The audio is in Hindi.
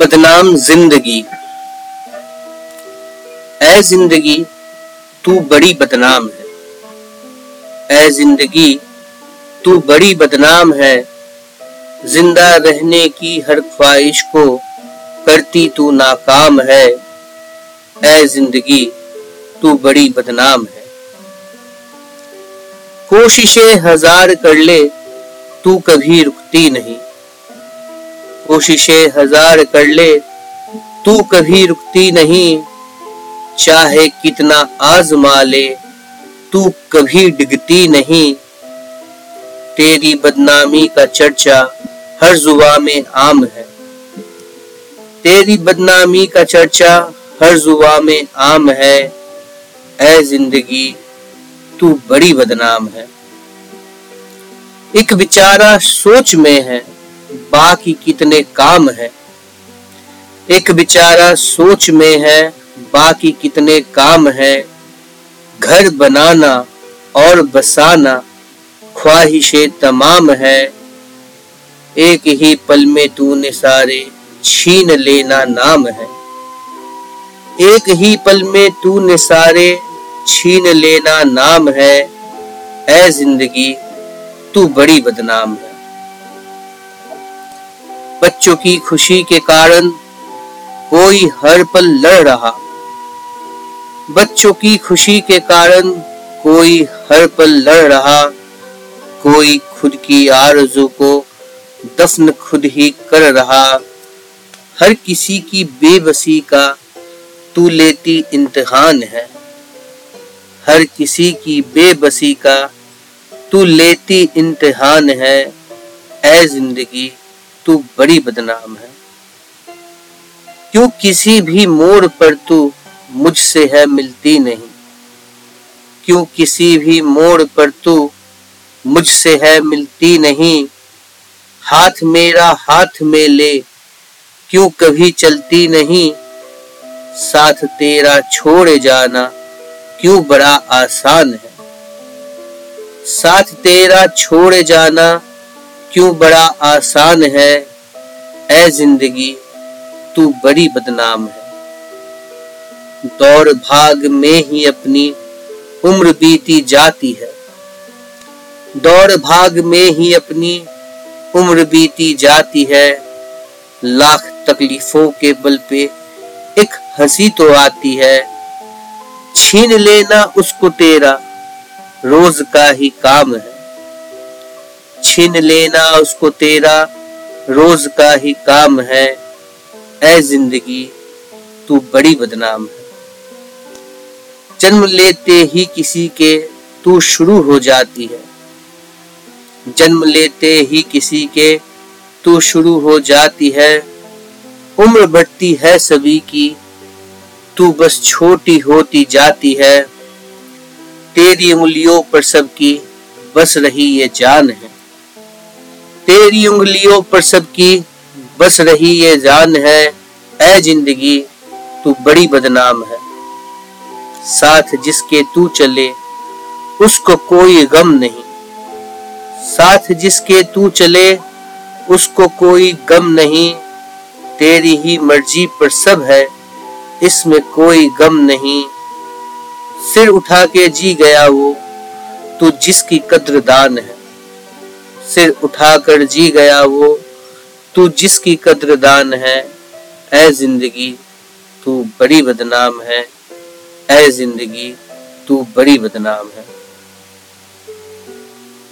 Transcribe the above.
बदनाम ज़िंदगी। ऐ ज़िंदगी तू बड़ी बदनाम है, ऐ ज़िंदगी तू बड़ी बदनाम है। जिंदा रहने की हर ख्वाहिश को करती तू नाकाम है, ऐ ज़िंदगी तू बड़ी बदनाम है। कोशिशें हजार कर ले तू कभी रुकती नहीं, कोशिशें हजार कर ले तू कभी रुकती नहीं। चाहे कितना आजमा ले तू कभी डिगती नहीं। तेरी बदनामी का चर्चा हर जुबा में आम है, तेरी बदनामी का चर्चा हर जुबा में आम है। ऐ जिंदगी तू बड़ी बदनाम है। एक बेचारा सोच में है बाकी कितने काम है, एक बेचारा सोच में है बाकी कितने काम है। घर बनाना और बसाना ख्वाहिशें तमाम है, एक ही पल में तूने सारे छीन लेना नाम है, एक ही पल में तूने सारे छीन लेना नाम है। ऐ जिंदगी तू बड़ी बदनाम है। बच्चों की खुशी के कारण कोई हर पल लड़ रहा, बच्चों की खुशी के कारण कोई हर पल लड़ रहा। कोई खुद की आरज़ू को दफन खुद ही कर रहा, हर किसी की बेबसी का तू लेती इम्तिहान है, हर किसी की बेबसी का तू लेती इम्तिहान है। ऐ जिंदगी तू बड़ी बदनाम है। क्यों किसी भी मोड़ पर तू मुझसे है मिलती नहीं, क्यों किसी भी मोड़ पर तू मुझसे है मिलती नहीं। हाथ मेरा हाथ में ले क्यों कभी चलती नहीं, साथ तेरा छोड़े जाना क्यों बड़ा आसान है, साथ तेरा छोड़े जाना क्यों बड़ा आसान है। ऐ जिंदगी तू बड़ी बदनाम है। दौड़ भाग में ही अपनी उम्र बीती जाती है, दौड़ भाग में ही अपनी उम्र बीती जाती है। लाख तकलीफों के बल पे एक हंसी तो आती है, छीन लेना उसको तेरा रोज का ही काम है, छीन लेना उसको तेरा रोज का ही काम है। ऐ जिंदगी तू बड़ी बदनाम है। जन्म लेते ही किसी के तू शुरू हो जाती है, जन्म लेते ही किसी के तू शुरू हो जाती है। उम्र बढ़ती है सभी की तू बस छोटी होती जाती है, तेरी उंगलियों पर सबकी बस रही ये जान है, तेरी उंगलियों पर सबकी बस रही ये जान है। ऐ जिंदगी तू बड़ी बदनाम है। साथ जिसके तू चले उसको कोई गम नहीं, साथ जिसके तू चले उसको कोई गम नहीं। तेरी ही मर्जी पर सब है इसमें कोई गम नहीं। सिर उठा के जी गया वो तू जिसकी कद्रदान है, सिर उठाकर जी गया वो तू जिसकी कद्रदान है। ऐ जिंदगी तू बड़ी बदनाम है, ऐ जिंदगी तू बड़ी बदनाम है।